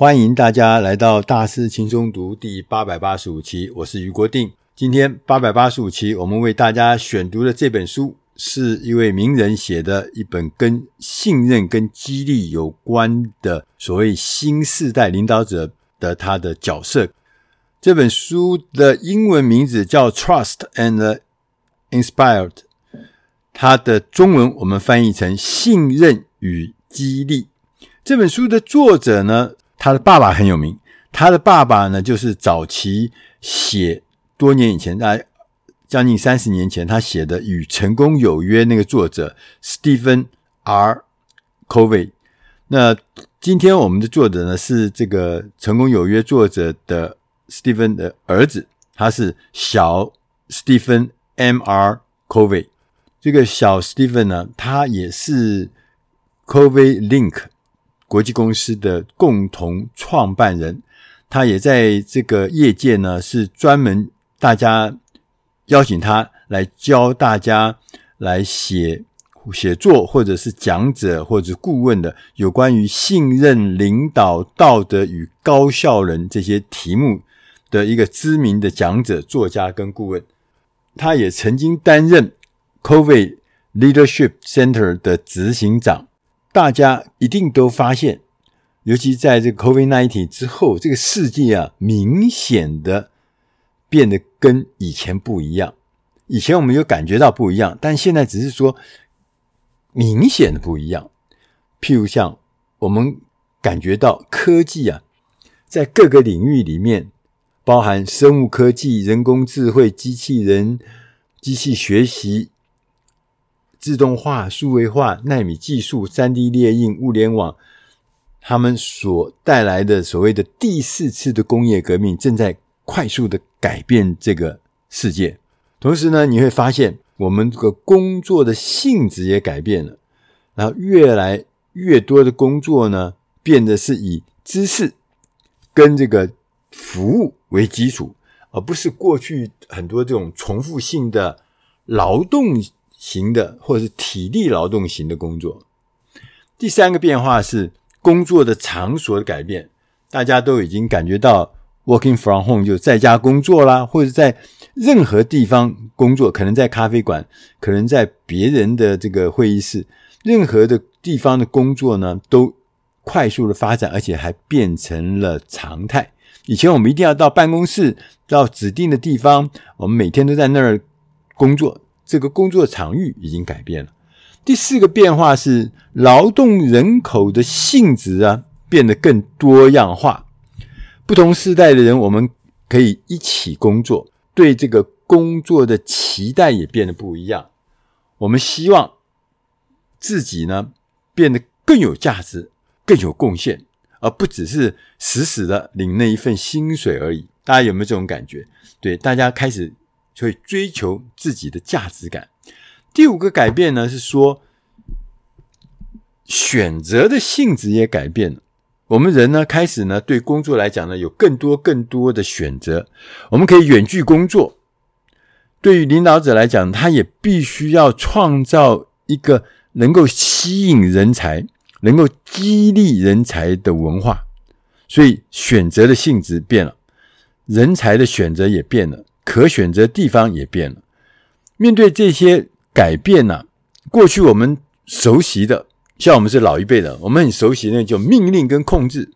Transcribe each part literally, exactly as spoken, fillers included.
欢迎大家来到大师轻松读第八百八十五期，我是余国定。今天八百八十五期我们为大家选读的这本书是一位名人写的一本跟信任跟激励有关的所谓新世代领导者的他的角色。这本书的英文名字叫 Trust and Inspire， 它的中文我们翻译成信任与激励。这本书的作者呢，他的爸爸很有名，他的爸爸呢就是早期写多年以前在将近三十年前他写的《与成功有约》那个作者 Stephen R. Covey。 那今天我们的作者呢是这个《成功有约》作者的 Stephen 的儿子，他是小 Stephen M. R. Covey。 这个小 Stephen 呢，他也是 Covey Link 国际公司的共同创办人，他也在这个业界呢是专门大家邀请他来教大家来写写作或者是讲者或者顾问的有关于信任、领导、道德与高效人这些题目的一个知名的讲者、作家跟顾问。他也曾经担任 Covey Leadership Center 的执行长。大家一定都发现，尤其在这个 COVID 十九 之后，这个世界啊明显的变得跟以前不一样。以前我们有感觉到不一样，但现在只是说明显的不一样。譬如像我们感觉到科技啊，在各个领域里面，包含生物科技、人工智慧、机器人、机器学习、自动化、数位化、奈米技术、 三 D 列印、物联网，他们所带来的所谓的第四次的工业革命正在快速的改变这个世界。同时呢，你会发现我们这个工作的性质也改变了，然后越来越多的工作呢变得是以知识跟这个服务为基础，而不是过去很多这种重复性的劳动型的或者是体力劳动型的工作。第三个变化是工作的场所的改变，大家都已经感觉到working from home 就在家工作啦，或者在任何地方工作，可能在咖啡馆，可能在别人的这个会议室，任何的地方的工作呢都快速的发展，而且还变成了常态。以前我们一定要到办公室，到指定的地方，我们每天都在那儿工作，这个工作场域已经改变了。第四个变化是劳动人口的性质啊变得更多样化。不同世代的人我们可以一起工作，对这个工作的期待也变得不一样。我们希望自己呢变得更有价值、更有贡献，而不只是死死的领那一份薪水而已。大家有没有这种感觉？对，大家开始会追求自己的价值感。第五个改变呢是说选择的性质也改变了。我们人呢开始呢对工作来讲呢有更多更多的选择，我们可以远距工作。对于领导者来讲，他也必须要创造一个能够吸引人才、能够激励人才的文化，所以选择的性质变了，人才的选择也变了，可选择地方也变了。面对这些改变呢、啊，过去我们熟悉的，像我们是老一辈的，我们很熟悉那就命令跟控制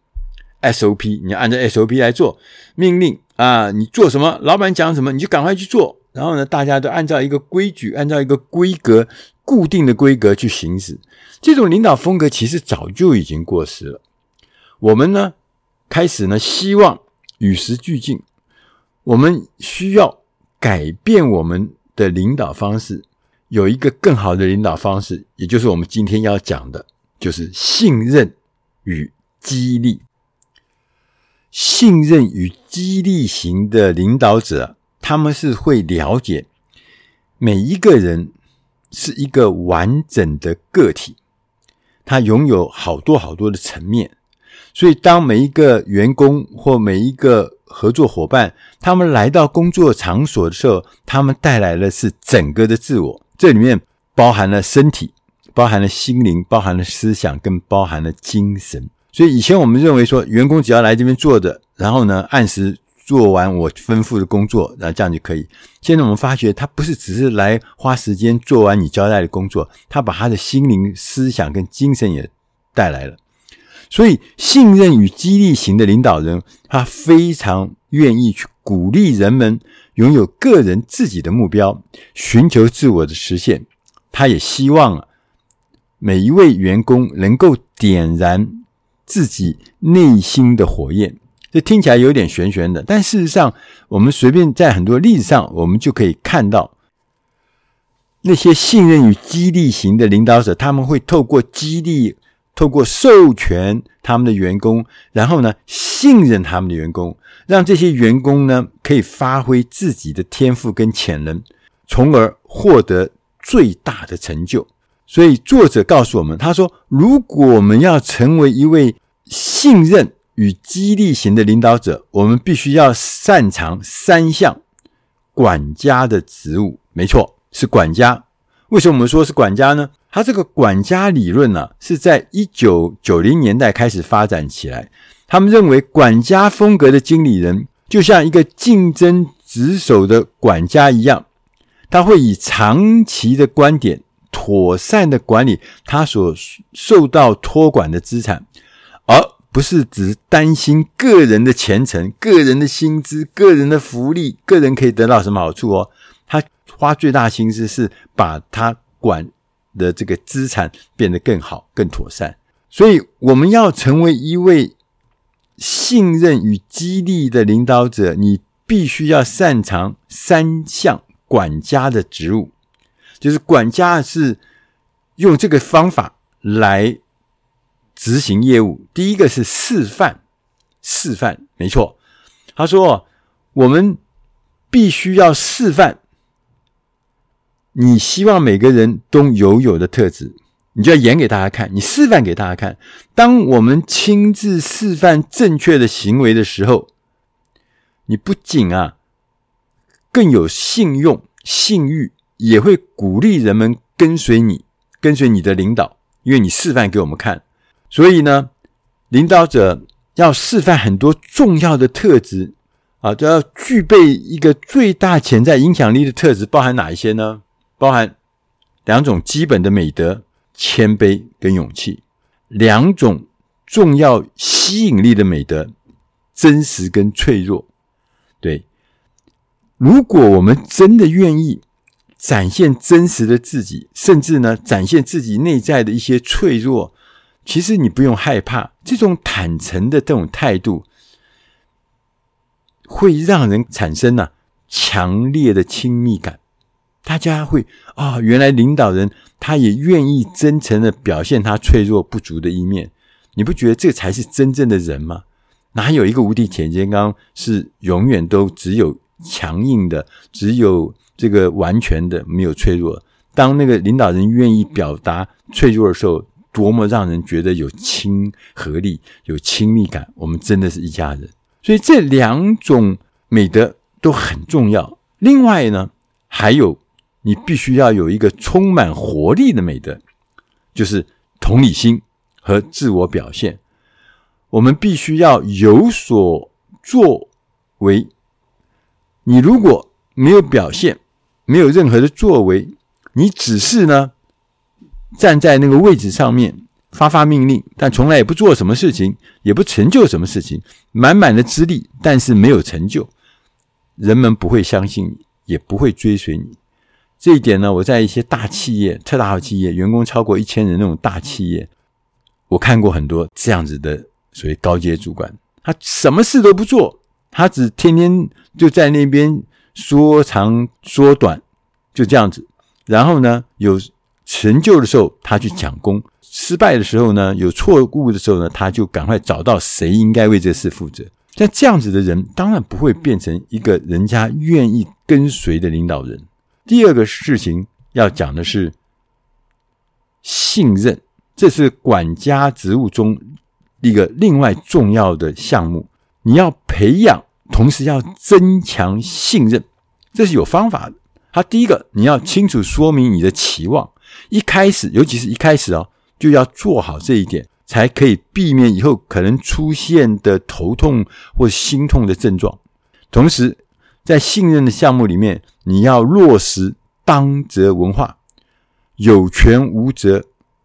S O P， 你按照 S O P 来做命令啊，你做什么老板讲什么你就赶快去做，然后呢大家都按照一个规矩，按照一个规格，固定的规格去行使。这种领导风格其实早就已经过时了。我们呢开始呢希望与时俱进，我们需要改变我们的领导方式，有一个更好的领导方式，也就是我们今天要讲的，就是信任与激励。信任与激励型的领导者，他们是会了解每一个人是一个完整的个体，他拥有好多好多的层面，所以当每一个员工或每一个合作伙伴他们来到工作场所的时候，他们带来的是整个的自我，这里面包含了身体，包含了心灵，包含了思想，更包含了精神。所以以前我们认为说员工只要来这边坐着，然后呢按时做完我吩咐的工作，然后这样就可以。现在我们发觉他不是只是来花时间做完你交代的工作，他把他的心灵思想跟精神也带来了。所以信任与激励型的领导人，他非常愿意去鼓励人们拥有个人自己的目标，寻求自我的实现。他也希望每一位员工能够点燃自己内心的火焰。这听起来有点玄玄的，但事实上我们随便在很多例子上我们就可以看到，那些信任与激励型的领导者，他们会透过激励，透过授权他们的员工，然后呢信任他们的员工，让这些员工呢可以发挥自己的天赋跟潜能，从而获得最大的成就。所以作者告诉我们，他说如果我们要成为一位信任与激励型的领导者，我们必须要擅长三项管家的职务。没错，是管家。为什么我们说是管家呢？他这个管家理论啊，是在一九九零年代开始发展起来。他们认为管家风格的经理人就像一个竞争职守的管家一样，他会以长期的观点妥善的管理他所受到托管的资产，而不是只担心个人的前程、个人的薪资、个人的福利、个人可以得到什么好处哦。他花最大心思是把他管的这个资产变得更好、更妥善。所以我们要成为一位信任与激励的领导者，你必须要擅长三项管家的职务。就是管家是用这个方法来执行业务。第一个是示范，示范，没错。他说，我们必须要示范你希望每个人都拥有的特质，你就要演给大家看，你示范给大家看。当我们亲自示范正确的行为的时候，你不仅啊更有信用、信誉，也会鼓励人们跟随你，跟随你的领导，因为你示范给我们看。所以呢，领导者要示范很多重要的特质啊，就要具备一个最大潜在影响力的特质，包含哪一些呢？包含两种基本的美德，谦卑跟勇气；两种重要吸引力的美德，真实跟脆弱。对，如果我们真的愿意展现真实的自己，甚至呢，展现自己内在的一些脆弱，其实你不用害怕，这种坦诚的这种态度会让人产生啊强烈的亲密感。大家会啊、哦，原来领导人他也愿意真诚的表现他脆弱不足的一面。你不觉得这才是真正的人吗？哪有一个无敌铁金刚是永远都只有强硬的，只有这个完全的，没有脆弱？当那个领导人愿意表达脆弱的时候，多么让人觉得有亲和力，有亲密感，我们真的是一家人。所以这两种美德都很重要。另外呢，还有你必须要有一个充满活力的美德，就是同理心和自我表现。我们必须要有所作为，你如果没有表现，没有任何的作为，你只是呢站在那个位置上面发发命令，但从来也不做什么事情，也不成就什么事情，满满的资历但是没有成就，人们不会相信你，也不会追随你。这一点呢，我在一些大企业、特大号企业，员工超过一千人那种大企业，我看过很多这样子的所谓高阶主管，他什么事都不做，他只天天就在那边说长说短，就这样子。然后呢，有成就的时候他去抢功，失败的时候呢，有错误的时候呢，他就赶快找到谁应该为这事负责。像这样子的人当然不会变成一个人家愿意跟随的领导人。第二个事情要讲的是信任，这是管家职务中一个另外重要的项目。你要培养，同时要增强信任，这是有方法的。他第一个，你要清楚说明你的期望，一开始，尤其是一开始哦，就要做好这一点。才可以避免以后可能出现的头痛或心痛的症状。同时，在信任的项目里面，你要落实当责文化，有权无责，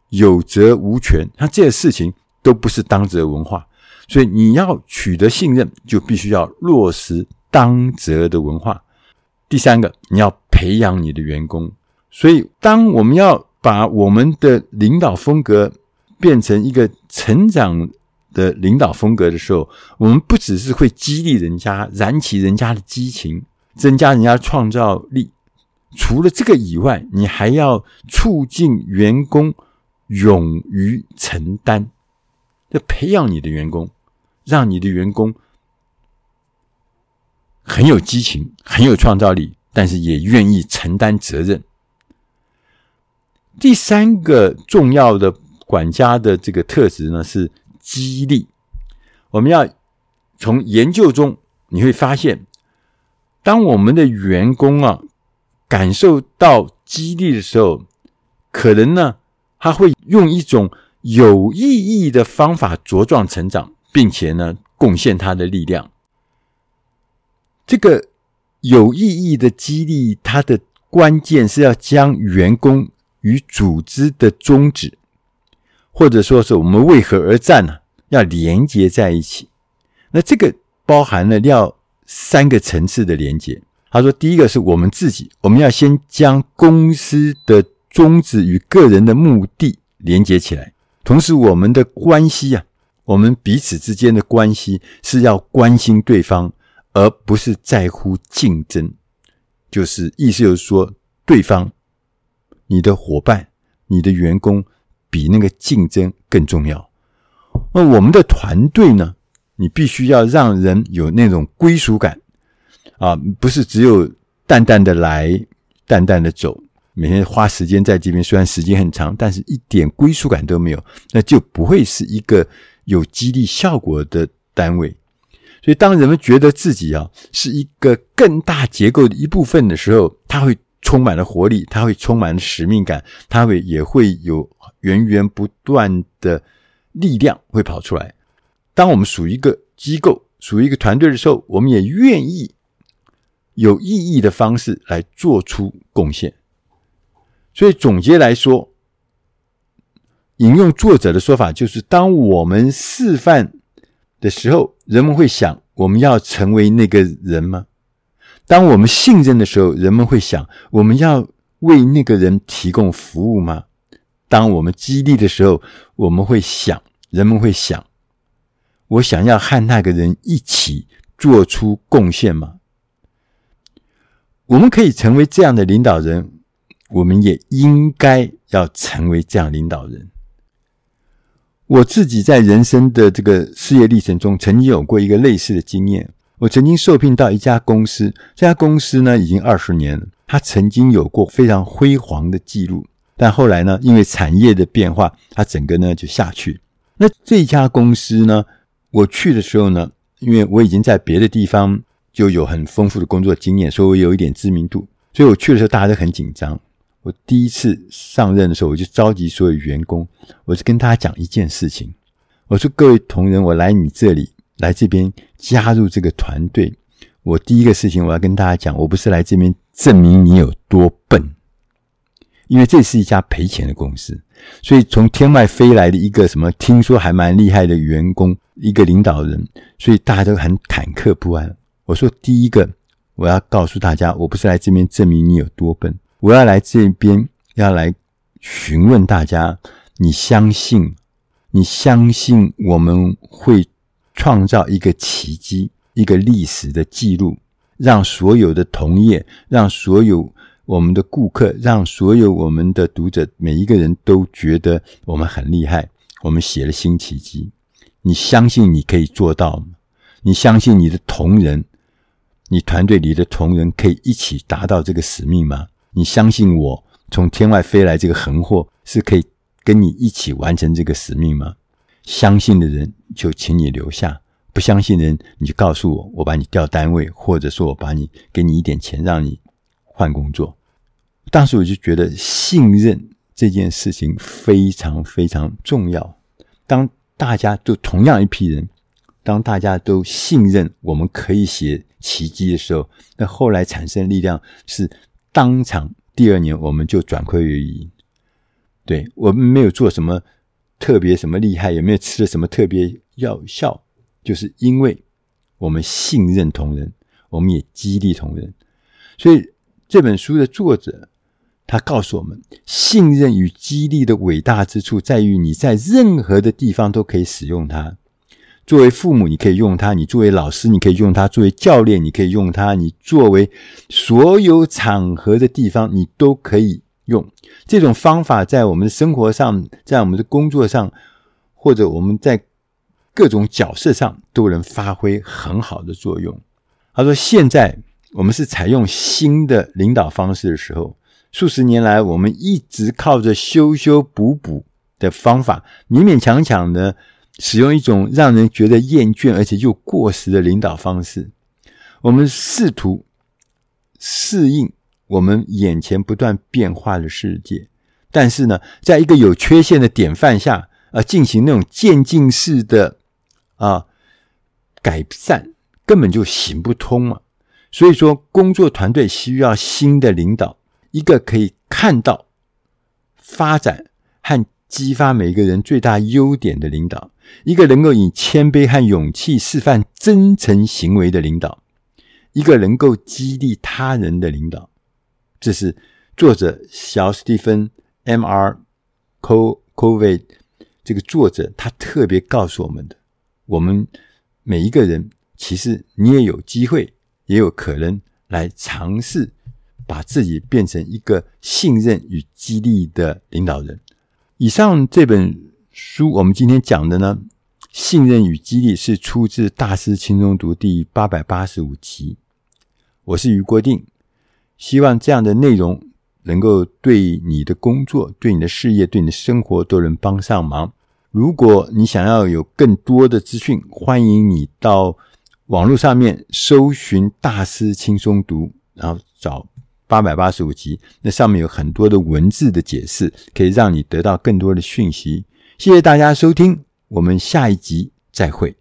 有责无权，那这些事情都不是当责文化。所以你要取得信任，就必须要落实当责的文化。第三个，你要培养你的员工。所以当我们要把我们的领导风格变成一个成长的领导风格的时候，我们不只是会激励人家，燃起人家的激情，增加人家的创造力，除了这个以外，你还要促进员工勇于承担，就培养你的员工，让你的员工很有激情，很有创造力，但是也愿意承担责任。第三个重要的管家的这个特质呢，是激励。我们要从研究中你会发现，当我们的员工啊感受到激励的时候，可能呢他会用一种有意义的方法茁壮成长，并且呢贡献他的力量。这个有意义的激励，它的关键是要将员工与组织的宗旨，或者说是我们为何而战呢、啊？要连结在一起。那这个包含了要三个层次的连结。他说，第一个是我们自己，我们要先将公司的宗旨与个人的目的连结起来。同时，我们的关系啊，我们彼此之间的关系是要关心对方，而不是在乎竞争。就是意思就是说，对方，你的伙伴，你的员工比那个竞争更重要。那我们的团队呢，你必须要让人有那种归属感啊，不是只有淡淡的来淡淡的走，每天花时间在这边，虽然时间很长，但是一点归属感都没有，那就不会是一个有激励效果的单位。所以当人们觉得自己啊是一个更大结构的一部分的时候，他会充满了活力，他会充满了使命感，他会也会有源源不断的力量会跑出来。当我们属于一个机构，属于一个团队的时候，我们也愿意有意义的方式来做出贡献。所以总结来说，引用作者的说法，就是当我们示范的时候，人们会想，我们要成为那个人吗？当我们信任的时候，人们会想，我们要为那个人提供服务吗？当我们激励的时候，我们会想，人们会想，我想要和那个人一起做出贡献吗？我们可以成为这样的领导人，我们也应该要成为这样领导人。我自己在人生的这个事业历程中，曾经有过一个类似的经验。我曾经受聘到一家公司，这家公司呢已经二十年了，它曾经有过非常辉煌的记录，但后来呢因为产业的变化，它整个呢就下去。那这家公司呢，我去的时候呢，因为我已经在别的地方就有很丰富的工作经验，所以我有一点知名度，所以我去的时候大家都很紧张。我第一次上任的时候，我就召集所有员工，我就跟大家讲一件事情，我说各位同仁，我来你这里，来这边加入这个团队，我第一个事情我要跟大家讲，我不是来这边证明你有多笨，因为这是一家赔钱的公司，所以从天外飞来的一个什么听说还蛮厉害的员工，一个领导人，所以大家都很忐忑不安。我说第一个我要告诉大家，我不是来这边证明你有多笨，我要来这边要来询问大家，你相信你相信我们会创造一个奇迹，一个历史的记录，让所有的同业，让所有我们的顾客，让所有我们的读者，每一个人都觉得我们很厉害，我们写了新奇迹。你相信你可以做到吗？你相信你的同仁，你团队里的同仁可以一起达到这个使命吗？你相信我从天外飞来这个横祸是可以跟你一起完成这个使命吗？相信的人就请你留下，不相信的人你就告诉我，我把你调单位，或者说我把你给你一点钱让你换工作。当时我就觉得信任这件事情非常非常重要，当大家都同样一批人，当大家都信任我们可以写奇迹的时候，那后来产生力量是当场第二年我们就转亏为盈。对，我们没有做什么特别什么厉害，也没有吃了什么特别药效，就是因为我们信任同仁，我们也激励同仁。所以这本书的作者他告诉我们，信任与激励的伟大之处在于你在任何的地方都可以使用它。作为父母你可以用它，你作为老师你可以用它，作为教练你可以用它，你作为所有场合的地方你都可以用。这种方法在我们的生活上，在我们的工作上，或者我们在各种角色上都能发挥很好的作用。他说，现在我们是采用新的领导方式的时候，数十年来我们一直靠着修修补补的方法，勉勉强强的使用一种让人觉得厌倦而且又过时的领导方式。我们试图适应我们眼前不断变化的世界，但是呢，在一个有缺陷的典范下、呃、进行那种渐进式的、呃、改善根本就行不通嘛。所以说工作团队需要新的领导，一个可以看到发展和激发每一个人最大优点的领导，一个能够以谦卑和勇气示范真诚行为的领导，一个能够激励他人的领导。这是作者小 Stephen M. R. Covey 这个作者他特别告诉我们的。我们每一个人其实你也有机会，也有可能来尝试把自己变成一个信任与激励的领导人。以上这本书我们今天讲的呢，信任与激励是出自大师轻松读第八百八十五集。我是余国定，希望这样的内容能够对你的工作、对你的事业、对你的生活都能帮上忙。如果你想要有更多的资讯，欢迎你到网络上面搜寻大师轻松读，然后找八百八十五集，那上面有很多的文字的解释，可以让你得到更多的讯息。谢谢大家收听，我们下一集再会。